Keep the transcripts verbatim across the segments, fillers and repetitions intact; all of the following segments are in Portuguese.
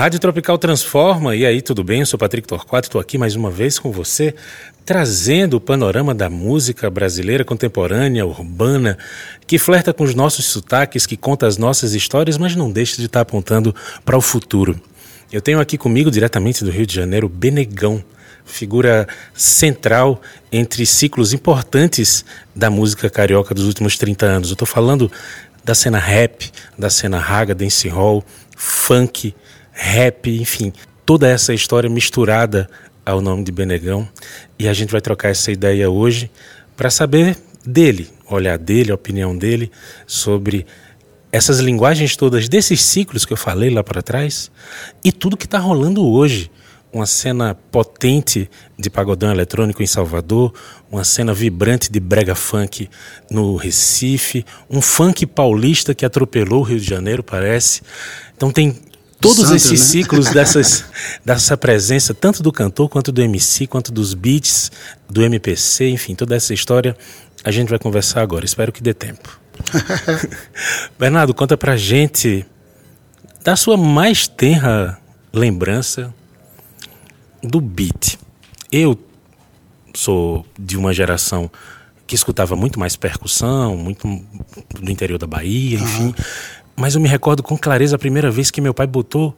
Rádio Tropical Transforma, e aí, tudo bem? Eu sou Patrick Torquato, estou aqui mais uma vez com você, trazendo o panorama da música brasileira contemporânea, urbana, que flerta com os nossos sotaques, que conta as nossas histórias, mas não deixa de estar apontando para o futuro. Eu tenho aqui comigo, diretamente do Rio de Janeiro, Benegão, figura central entre ciclos importantes da música carioca dos últimos trinta anos. Eu estou falando da cena rap, da cena raga, dancehall, funk, rap, enfim, toda essa história misturada ao nome de Benegão, e a gente vai trocar essa ideia hoje para saber dele, olhar dele, a opinião dele sobre essas linguagens todas, desses ciclos que eu falei lá para trás e tudo que está rolando hoje. Uma cena potente de pagodão eletrônico em Salvador, uma cena vibrante de brega funk no Recife, um funk paulista que atropelou o Rio de Janeiro, parece. Então tem todos Santos, esses né? ciclos dessas, dessa presença, tanto do cantor, quanto do M C, quanto dos beats, do M P C, enfim, toda essa história a gente vai conversar agora. Espero que dê tempo. Bernardo, conta pra gente da sua mais tenra lembrança do beat. Eu sou de uma geração que escutava muito mais percussão, muito do interior da Bahia, enfim. Uhum. Mas eu me recordo com clareza a primeira vez que meu pai botou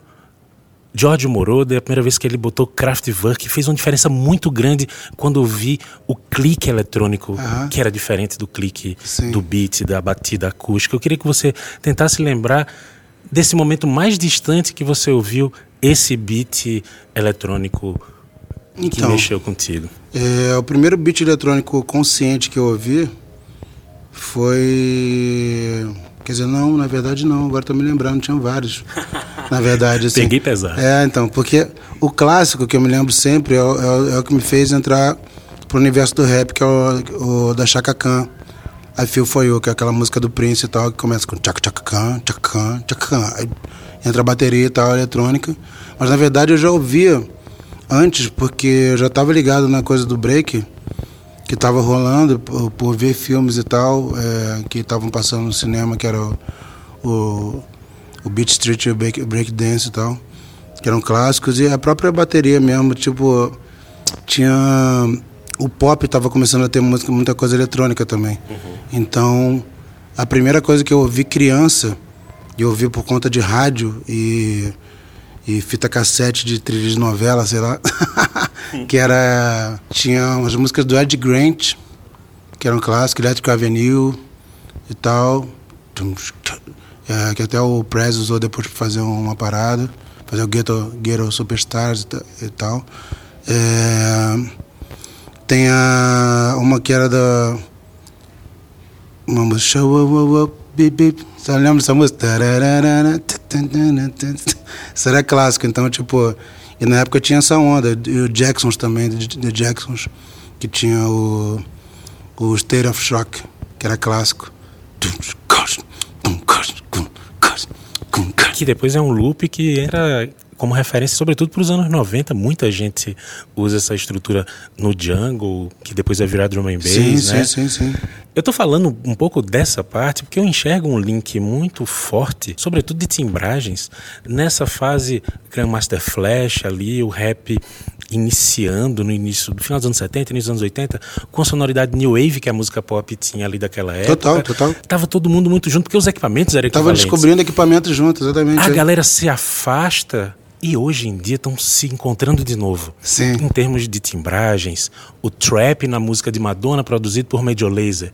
George Moroder, a primeira vez que ele botou Kraftwerk, fez uma diferença muito grande quando eu vi o clique eletrônico, uhum, que era diferente do clique, sim, do beat, da batida acústica. Eu queria que você tentasse lembrar desse momento mais distante que você ouviu esse beat eletrônico que então, mexeu contigo. É, o primeiro beat eletrônico consciente que eu ouvi foi... Quer dizer, não, na verdade não, agora estou me lembrando, tinha vários. Na verdade, assim... Peguei pesado. É, então, porque o clássico que eu me lembro sempre é, é, é o que me fez entrar pro universo do rap, que é o, o da Chaka Khan. I Feel For You, que é aquela música do Prince e tal, que começa com Chaka Khan, Chaka Khan, Chaka Khan. Aí entra a bateria e tal, a eletrônica. Mas na verdade eu já ouvia antes, porque eu já estava ligado na coisa do break, que estava rolando por, por ver filmes e tal, é, que estavam passando no cinema, que era o, o, o Beat Street e o break, break Dance e tal, que eram clássicos. E a própria bateria mesmo, tipo, tinha... O pop estava começando a ter música, muita coisa eletrônica também. Uhum. Então, a primeira coisa que eu ouvi criança, eu ouvi por conta de rádio e, e fita cassete de trilha de novela, sei lá, que era... Tinha umas músicas do Ed Grant, que era um clássico, Electric Avenue e tal, é, que até o Prez usou depois para fazer uma parada, fazer o Ghetto, Ghetto Superstars e tal. É... Tem a, uma que era da... Uma música... Você lembra dessa música? Isso era clássico, então, tipo... E na época tinha essa onda. E o Jacksons também, de Jacksons, que tinha o... O State of Shock, que era clássico. Que depois é um loop que era... Como referência, sobretudo para os anos noventa, muita gente usa essa estrutura no Django, que depois vai virar drum and bass, sim, né? Sim, sim, sim. Eu estou falando um pouco dessa parte porque eu enxergo um link muito forte, sobretudo de timbragens, nessa fase Grandmaster Flash ali, o rap iniciando no início, no final dos anos setenta, início dos anos oitenta, com a sonoridade New Wave que a música pop tinha ali daquela época. Total, total. Tava todo mundo muito junto, porque os equipamentos eram equivalentes. Tava descobrindo equipamentos juntos, exatamente. A é. galera se afasta... E hoje em dia estão se encontrando de novo. Sim. Em termos de timbragens, o trap na música de Madonna, produzido por Mediolaser,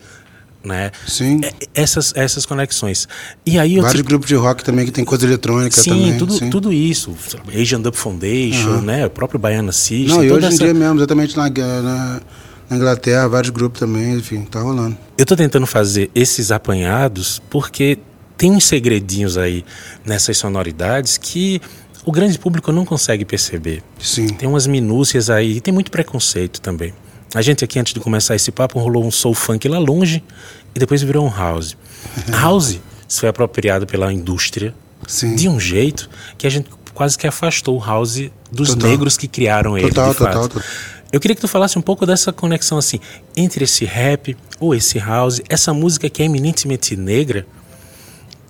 né? Sim. Essas, essas conexões. E aí eu vários te... grupos de rock também que tem coisa eletrônica, sim, também. Tudo, sim, tudo isso. Asian Dub Foundation, uhum, né? O próprio Baiana City. Não, e hoje essa... em dia mesmo, exatamente na, na, na Inglaterra, vários grupos também, enfim, tá rolando. Eu tô tentando fazer esses apanhados porque tem uns segredinhos aí nessas sonoridades que... O grande público não consegue perceber. Sim. Tem umas minúcias aí e tem muito preconceito também. A gente aqui, antes de começar esse papo, rolou um soul funk lá longe e depois virou um house. House foi apropriado pela indústria, sim, de um jeito que a gente quase que afastou o house dos, total, negros que criaram ele, total, de fato. Total, total. Eu queria que tu falasse um pouco dessa conexão assim entre esse rap ou esse house, essa música que é eminentemente negra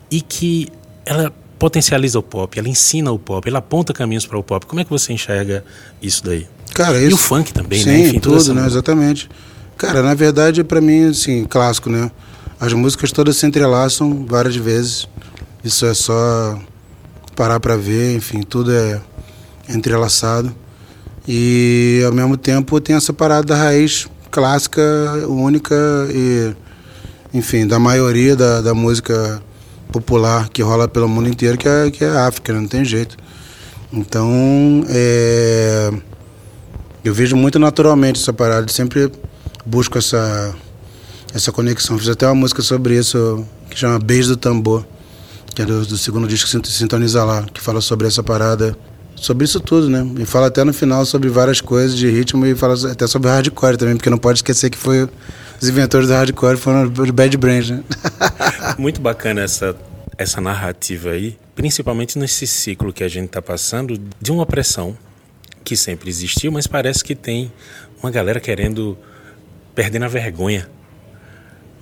e que ela... potencializa o pop, ela ensina o pop, ela aponta caminhos para o pop. Como é que você enxerga isso daí? Cara, isso, e o funk também, sim, né? Enfim, tudo, essa... né? Exatamente. Cara, na verdade, para mim, assim, clássico, né? As músicas todas se entrelaçam várias vezes. Isso é só parar para ver, enfim, tudo é entrelaçado. E, ao mesmo tempo, tem essa parada da raiz clássica, única e, enfim, da maioria da, da música popular que rola pelo mundo inteiro, que é, que é a África, não tem jeito. Então, é, eu vejo muito naturalmente essa parada, sempre busco essa, essa conexão. Fiz até uma música sobre isso, que chama Beijo do Tambor, que é do, do segundo disco Sintoniza Lá, que fala sobre essa parada, sobre isso tudo, né? E fala até no final sobre várias coisas de ritmo e fala até sobre hardcore também, porque não pode esquecer que foi os inventores do hardcore foram os Bad Brains, né? Muito bacana essa, essa narrativa aí, principalmente nesse ciclo que a gente está passando de uma opressão que sempre existiu, mas parece que tem uma galera querendo, perdendo a vergonha,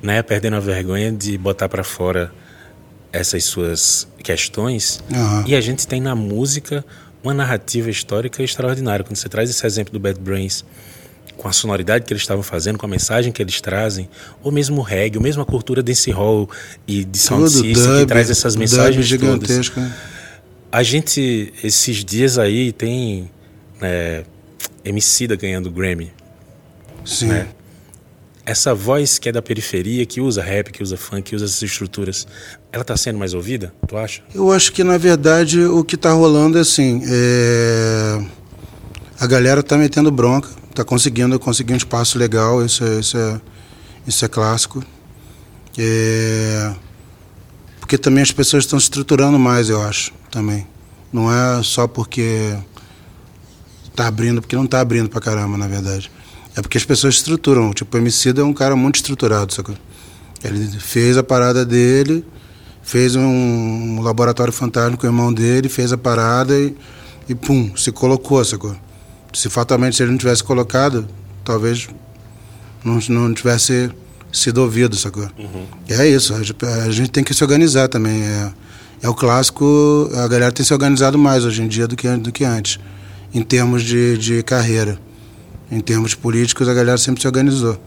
né? Perdendo a vergonha de botar para fora essas suas questões. Uhum. E a gente tem na música uma narrativa histórica extraordinária. Quando você traz esse exemplo do Bad Brains, com a sonoridade que eles estavam fazendo, com a mensagem que eles trazem, ou mesmo o reggae, ou mesmo a cultura desse hall e de sound system, que traz essas mensagens todas. A gente, esses dias aí, tem é, Emicida ganhando Grammy. Sim. Né? Essa voz que é da periferia, que usa rap, que usa funk, que usa essas estruturas, ela está sendo mais ouvida, tu acha? Eu acho que, na verdade, o que está rolando é assim, é... a galera está metendo bronca, está conseguindo conseguir um espaço legal, isso é, isso é, isso é clássico. É... Porque também as pessoas estão se estruturando mais, eu acho, também. Não é só porque está abrindo, porque não está abrindo pra caramba, na verdade. É porque as pessoas estruturam. Tipo, o Emicida é um cara muito estruturado, sacou? Ele fez a parada dele, fez um, um laboratório fantástico com o irmão dele, fez a parada e, e pum, se colocou, sacou? Se fatalmente se ele não tivesse colocado, talvez não, não tivesse sido ouvido, sacou? Uhum. É isso, a, a gente tem que se organizar também. É, é o clássico, a galera tem se organizado mais hoje em dia do que, do que antes, em termos de, de carreira. Em termos políticos, a galera sempre se organizou.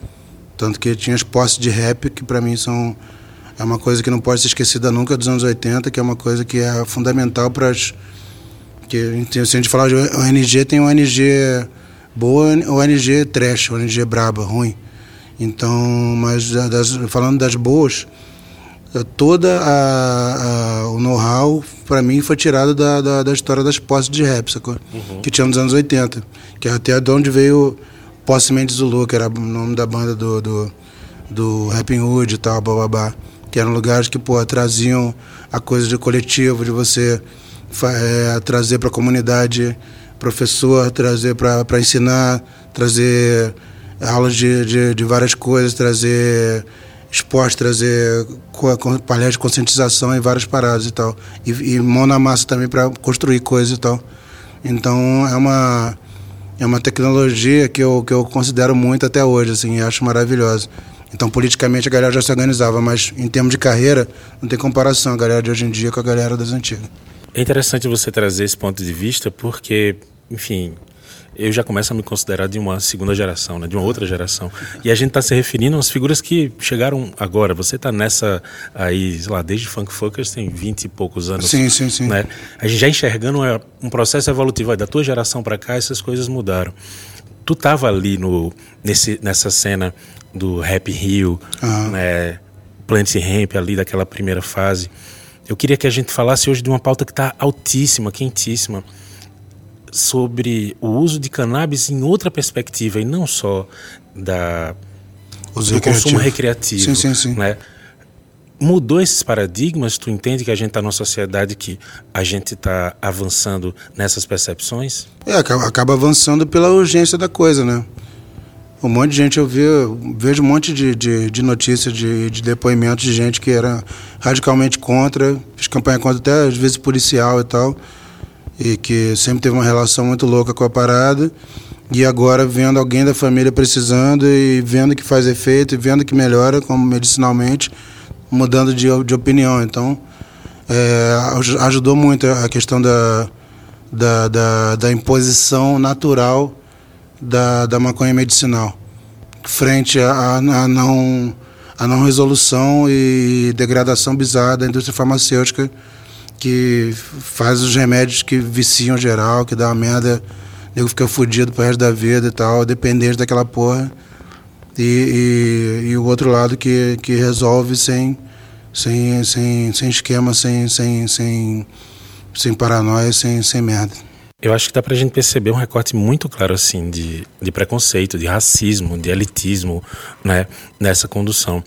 Tanto que tinha as posses de rap, que para mim são, é uma coisa que não pode ser esquecida nunca dos anos oitenta, que é uma coisa que é fundamental para as... Que, se a gente falar de O N G, tem O N G boa, O N G trash, O N G braba, ruim. Então, mas das, falando das boas, toda a, a, o know-how, para mim, foi tirado da, da, da história das posses de rap, sacou? Uhum. Que tinha nos anos oitenta, que é até de onde veio Posse Mente Zulu, que era o nome da banda do, do, do Rapping Hood e tal, bababá, que eram lugares que, pô, traziam a coisa de coletivo, de você é, trazer para a comunidade professor, trazer para ensinar, trazer aulas de, de, de várias coisas, trazer... esporte, trazer palestras de conscientização em várias paradas e tal. E, e mão na massa também para construir coisas e tal. Então é uma, é uma tecnologia que eu, que eu considero muito até hoje, assim, e acho maravilhosa. Então politicamente a galera já se organizava, mas em termos de carreira não tem comparação a galera de hoje em dia com a galera das antigas. É interessante você trazer esse ponto de vista porque, enfim... eu já começo a me considerar de uma segunda geração, né? De uma outra geração. E a gente está se referindo às figuras que chegaram agora. Você está nessa aí, sei lá, desde Funk Funkers tem vinte e poucos anos. Sim, sim, sim. Né? A gente já enxergando um processo evolutivo. Da tua geração para cá, essas coisas mudaram. Tu estava ali no, nesse, nessa cena do Happy Rio, ah. né? Plenty Ramp, ali daquela primeira fase. Eu queria que a gente falasse hoje de uma pauta que está altíssima, quentíssima, sobre o uso de cannabis em outra perspectiva e não só da, do recreativo. Consumo recreativo. Sim, sim, sim. Né? Mudou esses paradigmas? Tu entende que a gente está numa sociedade que a gente está avançando nessas percepções? É, acaba avançando pela urgência da coisa, né? Um monte de gente, eu vejo, vejo um monte de, de, de notícias, de, de depoimentos de gente que era radicalmente contra, fiz campanha contra até às vezes policial e tal, e que sempre teve uma relação muito louca com a parada, e agora vendo alguém da família precisando e vendo que faz efeito e vendo que melhora como medicinalmente, mudando de, de opinião. Então é, ajudou muito a questão da, da, da, da imposição natural da, da maconha medicinal, frente à, à não, à não resolução e degradação bizarra da indústria farmacêutica, que faz os remédios que viciam geral, que dá uma merda, o nego fica fudido pro resto da vida e tal, dependente daquela porra. E, e, e o outro lado que, que resolve sem, sem, sem, sem esquema, sem, sem, sem, sem paranoia, sem, sem merda. Eu acho que dá pra gente perceber um recorte muito claro assim, de, de preconceito, de racismo, de elitismo, né, nessa condução.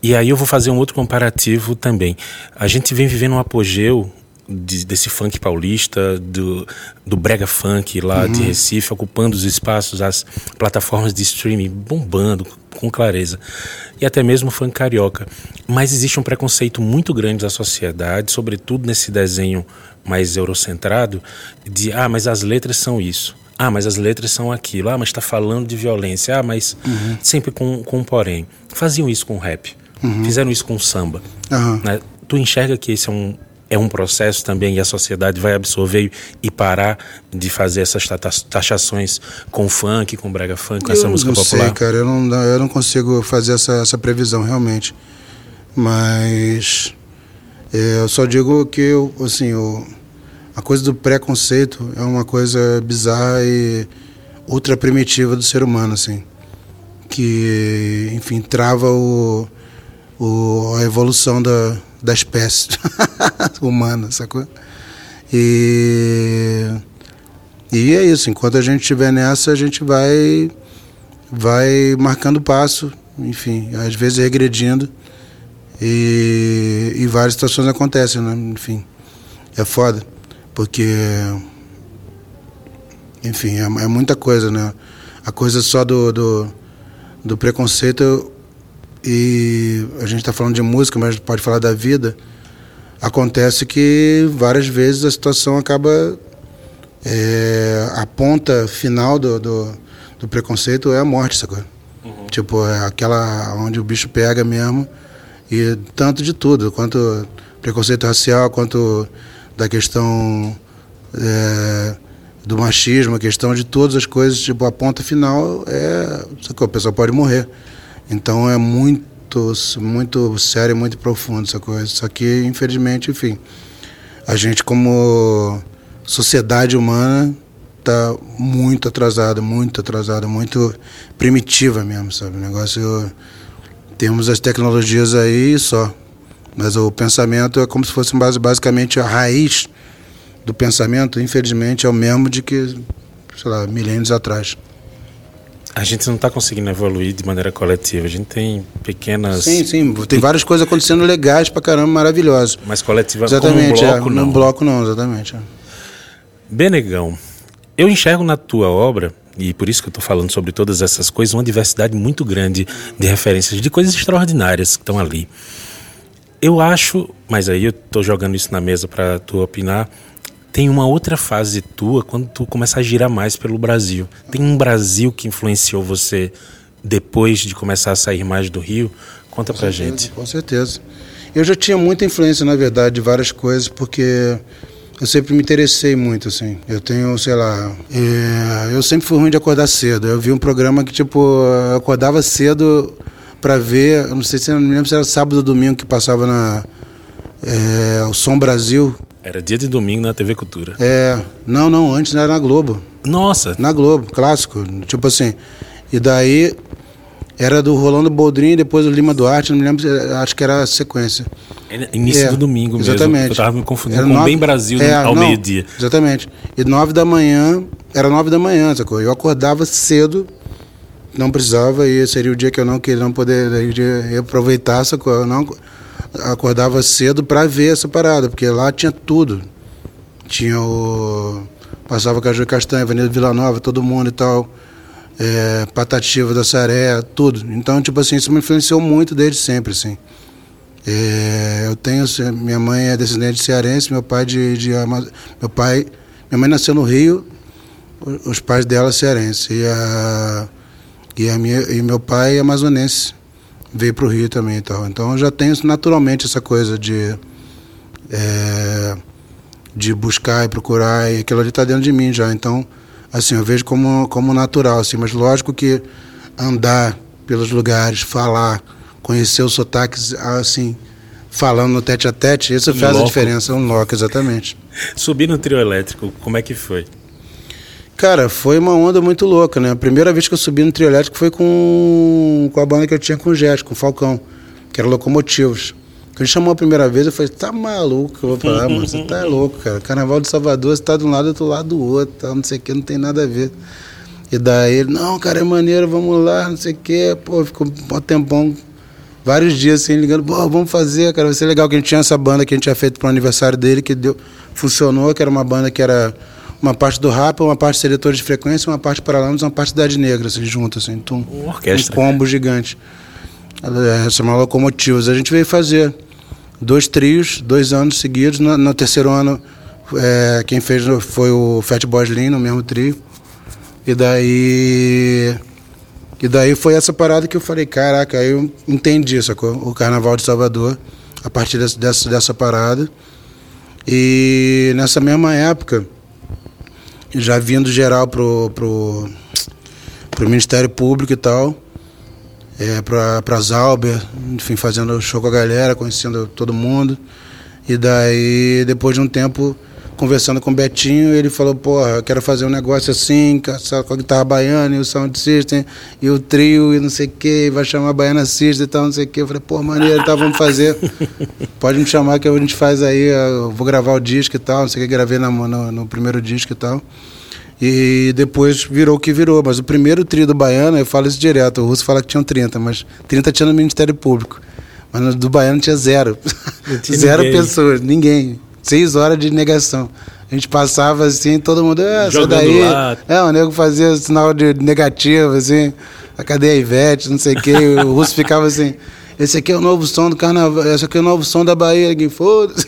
E aí eu vou fazer um outro comparativo também. A gente vem vivendo um apogeu de, desse funk paulista, do, do brega funk lá, uhum, de Recife, ocupando os espaços, as plataformas de streaming bombando com clareza. E até mesmo o funk carioca. Mas existe um preconceito muito grande da sociedade, sobretudo nesse desenho mais eurocentrado, de ah, mas as letras são isso. Ah, mas as letras são aquilo. Ah, mas está falando de violência. Ah, mas uhum. sempre com, com um porém. Faziam isso com o rap. Uhum. Fizeram isso com o samba. Uhum. Né? Tu enxerga que esse é um, é um processo também, e a sociedade vai absorver e parar de fazer essas taxações com funk, com brega funk, com eu essa música não popular? Sei, cara, eu não cara. Eu não consigo fazer essa, essa previsão, realmente. Mas é, eu só digo que eu, assim, eu, a coisa do preconceito é uma coisa bizarra e ultra primitiva do ser humano, assim. Que, enfim, trava o... O, a evolução da, da espécie humana, sacou? E, e é isso, enquanto a gente estiver nessa, a gente vai, vai marcando passo, enfim, às vezes regredindo, e, e várias situações acontecem, né? Enfim, é foda, porque, enfim, é, é muita coisa, né? A coisa só do, do, do preconceito... E a gente está falando de música, mas pode falar da vida. Acontece que várias vezes a situação acaba... É, a ponta final do, do, do preconceito é a morte, sacou? Uhum. Tipo, é aquela onde o bicho pega mesmo. E tanto de tudo, quanto preconceito racial, quanto da questão é, do machismo, a questão de todas as coisas. Tipo, a ponta final é... Sacou? A pessoa pode morrer. Então é muito, muito sério, muito profundo essa coisa. Só que, infelizmente, enfim, a gente como sociedade humana tá muito atrasada, muito atrasada, muito primitiva mesmo, sabe? O negócio, temos as tecnologias aí só, mas o pensamento é como se fosse basicamente a raiz do pensamento, infelizmente, é o mesmo de que, sei lá, milênios atrás. A gente não está conseguindo evoluir de maneira coletiva. A gente tem pequenas... Sim, sim. Tem várias coisas acontecendo legais pra caramba, maravilhosas. Mas coletiva, exatamente, como um bloco, é, não. Um bloco, não, exatamente. É. Benegão, eu enxergo na tua obra, e por isso que eu estou falando sobre todas essas coisas, uma diversidade muito grande de referências, de coisas extraordinárias que estão ali. Eu acho, mas aí eu estou jogando isso na mesa para tu opinar, tem uma outra fase tua quando tu começa a girar mais pelo Brasil. Tem um Brasil que influenciou você depois de começar a sair mais do Rio? Conta com pra certeza, gente. Com certeza. Eu já tinha muita influência, na verdade, de várias coisas, porque eu sempre me interessei muito, assim. Eu tenho, sei lá... É, eu sempre fui ruim de acordar cedo. Eu vi um programa que, tipo, eu acordava cedo pra ver... Eu não sei se eu não me lembro se era sábado ou domingo que passava na... É, o Som Brasil... Era dia de domingo na T V Cultura. É, não, não, antes era na Globo. Nossa! Na Globo, clássico, tipo assim. E daí, era do Rolando Boldrin, depois do Lima Duarte, não me lembro, acho que era a sequência. Era início é, do domingo mesmo. Exatamente. Eu estava me confundindo era com nove, Bem Brasil é, ao não, meio-dia. Exatamente. E nove da manhã, era nove da manhã, sacou? Eu acordava cedo, não precisava, e seria o dia que eu não queria não poder aproveitar, sacou? Eu não... Acordava cedo pra ver essa parada, porque lá tinha tudo. Tinha o... Passava Caju e Castanha, Avenida Vila Nova, todo mundo e tal. É, Patativa da Saré, tudo. Então, tipo assim, isso me influenciou muito desde sempre, assim. É, eu tenho... Minha mãe é descendente de cearense, meu pai de... de meu pai... Minha mãe nasceu no Rio, os pais dela cearense. E, a, e, a minha, e meu pai é amazonense. Veio pro Rio também e tal. Então eu já tenho naturalmente essa coisa de, é, de buscar e procurar, e aquilo ali está dentro de mim já. Então, assim, eu vejo como, como natural, assim, mas lógico que andar pelos lugares, falar, conhecer os sotaques, assim, falando no tete a tete, isso faz a diferença, um loco, exatamente. Subir no trio elétrico, como é que foi? Cara, foi uma onda muito louca, né? A primeira vez que eu subi no trio elétrico foi com, com a banda que eu tinha com o Jéssico, com o Falcão, que era Locomotivos. Quando ele chamou a primeira vez, eu falei, tá maluco, eu vou pra lá, mano, você tá louco, cara. Carnaval de Salvador, você tá de um lado, eu tô lá do outro, tá, não sei o que, não tem nada a ver. E daí ele, não, cara, é maneiro, vamos lá, não sei o que, pô, ficou um tempão, vários dias assim, ligando, pô, vamos fazer, cara, vai ser legal, que a gente tinha essa banda que a gente tinha feito pro aniversário dele, que deu, funcionou, que era uma banda que era uma parte do rap, uma parte de seletores de frequência, uma parte de Paralamas, uma parte de Cidade Negra, assim, junto, assim, então, um combo gigante. Chamava Locomotivos. A gente veio fazer dois trios, dois anos seguidos. No, no terceiro ano, é, quem fez foi o Fat Boy Lean, no mesmo trio. E daí, e daí foi essa parada que eu falei, caraca, aí eu entendi, sacou? O Carnaval de Salvador, a partir dessa, dessa, dessa parada. E nessa mesma época, já vindo geral pro, pro, pro Ministério Público e tal, É, pra, pra Zalber, enfim, fazendo show com a galera, conhecendo todo mundo. E daí, depois de um tempo, conversando com o Betinho, ele falou, porra, eu quero fazer um negócio assim, com a guitarra baiana e o sound system, e o trio, e não sei o que, vai chamar a Baiana City e tal, não sei o que. Eu falei, pô, maneiro, tá, vamos fazer. Pode me chamar que a gente faz aí, eu vou gravar o disco e tal, não sei o que, gravei na, no, no primeiro disco e tal. E depois virou o que virou, mas o primeiro trio do Baiano, eu falo isso direto, o Russo fala que tinha trinta, mas trinta tinha no Ministério Público, mas no, do Baiano tinha zero, tinha zero ninguém. pessoas, ninguém, seis horas de negação, a gente passava assim, todo mundo, é, sai daí, lá. É, o nego fazia sinal de negativo, assim, a cadeia Ivete, não sei o que, o Russo ficava assim... Esse aqui é o novo som do carnaval, esse aqui é o novo som da Bahia, que foda-se.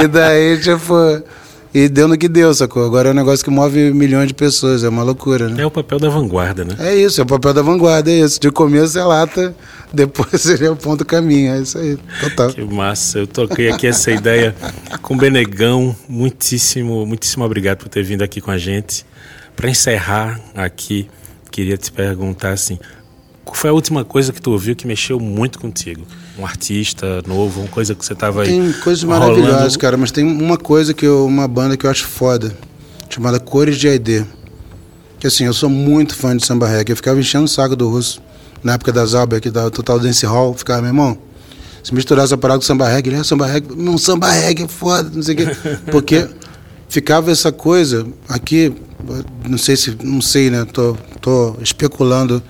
E daí, tipo... E deu no que deu, sacou? Agora é um negócio que move milhões de pessoas, é uma loucura, né? É o papel da vanguarda, né? É isso, é o papel da vanguarda, é isso. De começo é lata, depois é o ponto do caminho, é isso aí, total. Que massa, eu toquei aqui essa ideia com o Benegão, muitíssimo, muitíssimo obrigado por ter vindo aqui com a gente. Para encerrar aqui, queria te perguntar assim, qual foi a última coisa que tu ouviu que mexeu muito contigo? Um artista novo, uma coisa que você tava aí rolando? Tem coisas maravilhosas, cara, mas tem uma coisa que eu, uma banda que eu acho foda, chamada Cores de I D. Que assim, eu sou muito fã de samba reggae, eu ficava enchendo o saco do Russo, na época das Alba, que da Total Dance Hall, ficava, meu irmão, se misturar essa parada com samba reggae, ele é samba reggae, não, samba reggae é foda, não sei o quê. Porque ficava essa coisa aqui, não sei se, não sei, né, tô, tô especulando,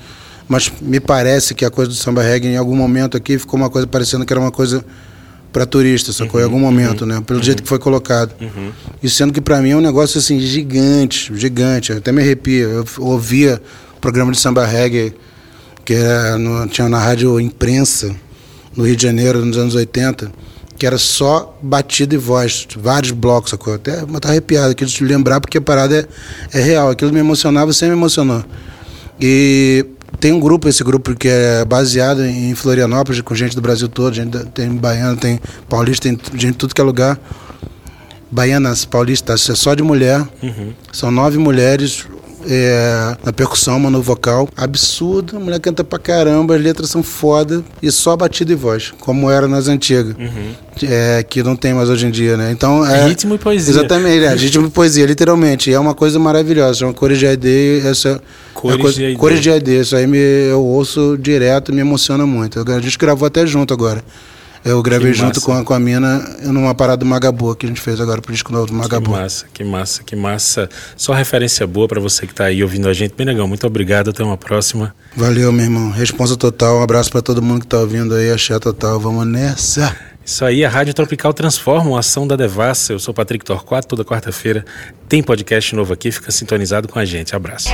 mas me parece que a coisa do samba reggae, em algum momento aqui, ficou uma coisa parecendo que era uma coisa para turista, sacou? Uhum, em algum momento, uhum, né? Pelo uhum. jeito que foi colocado. Uhum. E sendo que para mim é um negócio, assim, gigante, gigante. Eu até me arrepio. Eu ouvia programa de samba reggae, que era no, tinha na Rádio Imprensa, no Rio de Janeiro, nos anos oitenta, que era só batida e voz, vários blocos, sacou? Até eu tô arrepiado aqui de lembrar, porque a parada é, é real. Aquilo me emocionava, sempre me emocionou. E... Tem um grupo, esse grupo que é baseado em Florianópolis, com gente do Brasil todo, gente, tem baiano, tem paulista, tem gente de tudo que é lugar. Baianas, paulistas, é só de mulher. Uhum. São nove mulheres é, na percussão, uma no vocal. Absurdo, a mulher canta pra caramba, as letras são foda e só batida e voz, como era nas antigas. Uhum. É, que não tem mais hoje em dia, né? Então, é, ritmo e poesia. Exatamente, é, ritmo e poesia, literalmente. E é uma coisa maravilhosa, chama Cores de I D, essa... Cores, coisa, de Cores de I D, isso aí me, eu ouço direto, me emociona muito. Eu, a gente gravou até junto agora. Eu gravei junto com a, com a mina numa parada do Magabu, que a gente fez agora pro disco novo do Magabu. Que massa, que massa, que massa. Só referência boa para você que tá aí ouvindo a gente. Benegão, muito obrigado, até uma próxima. Valeu, meu irmão. Responsa total, um abraço para todo mundo que tá ouvindo aí, axé total, vamos nessa. Isso aí, a Rádio Tropical transforma a ação da devassa. Eu sou Patrick Torquato, toda quarta-feira tem podcast novo aqui, fica sintonizado com a gente. Abraço.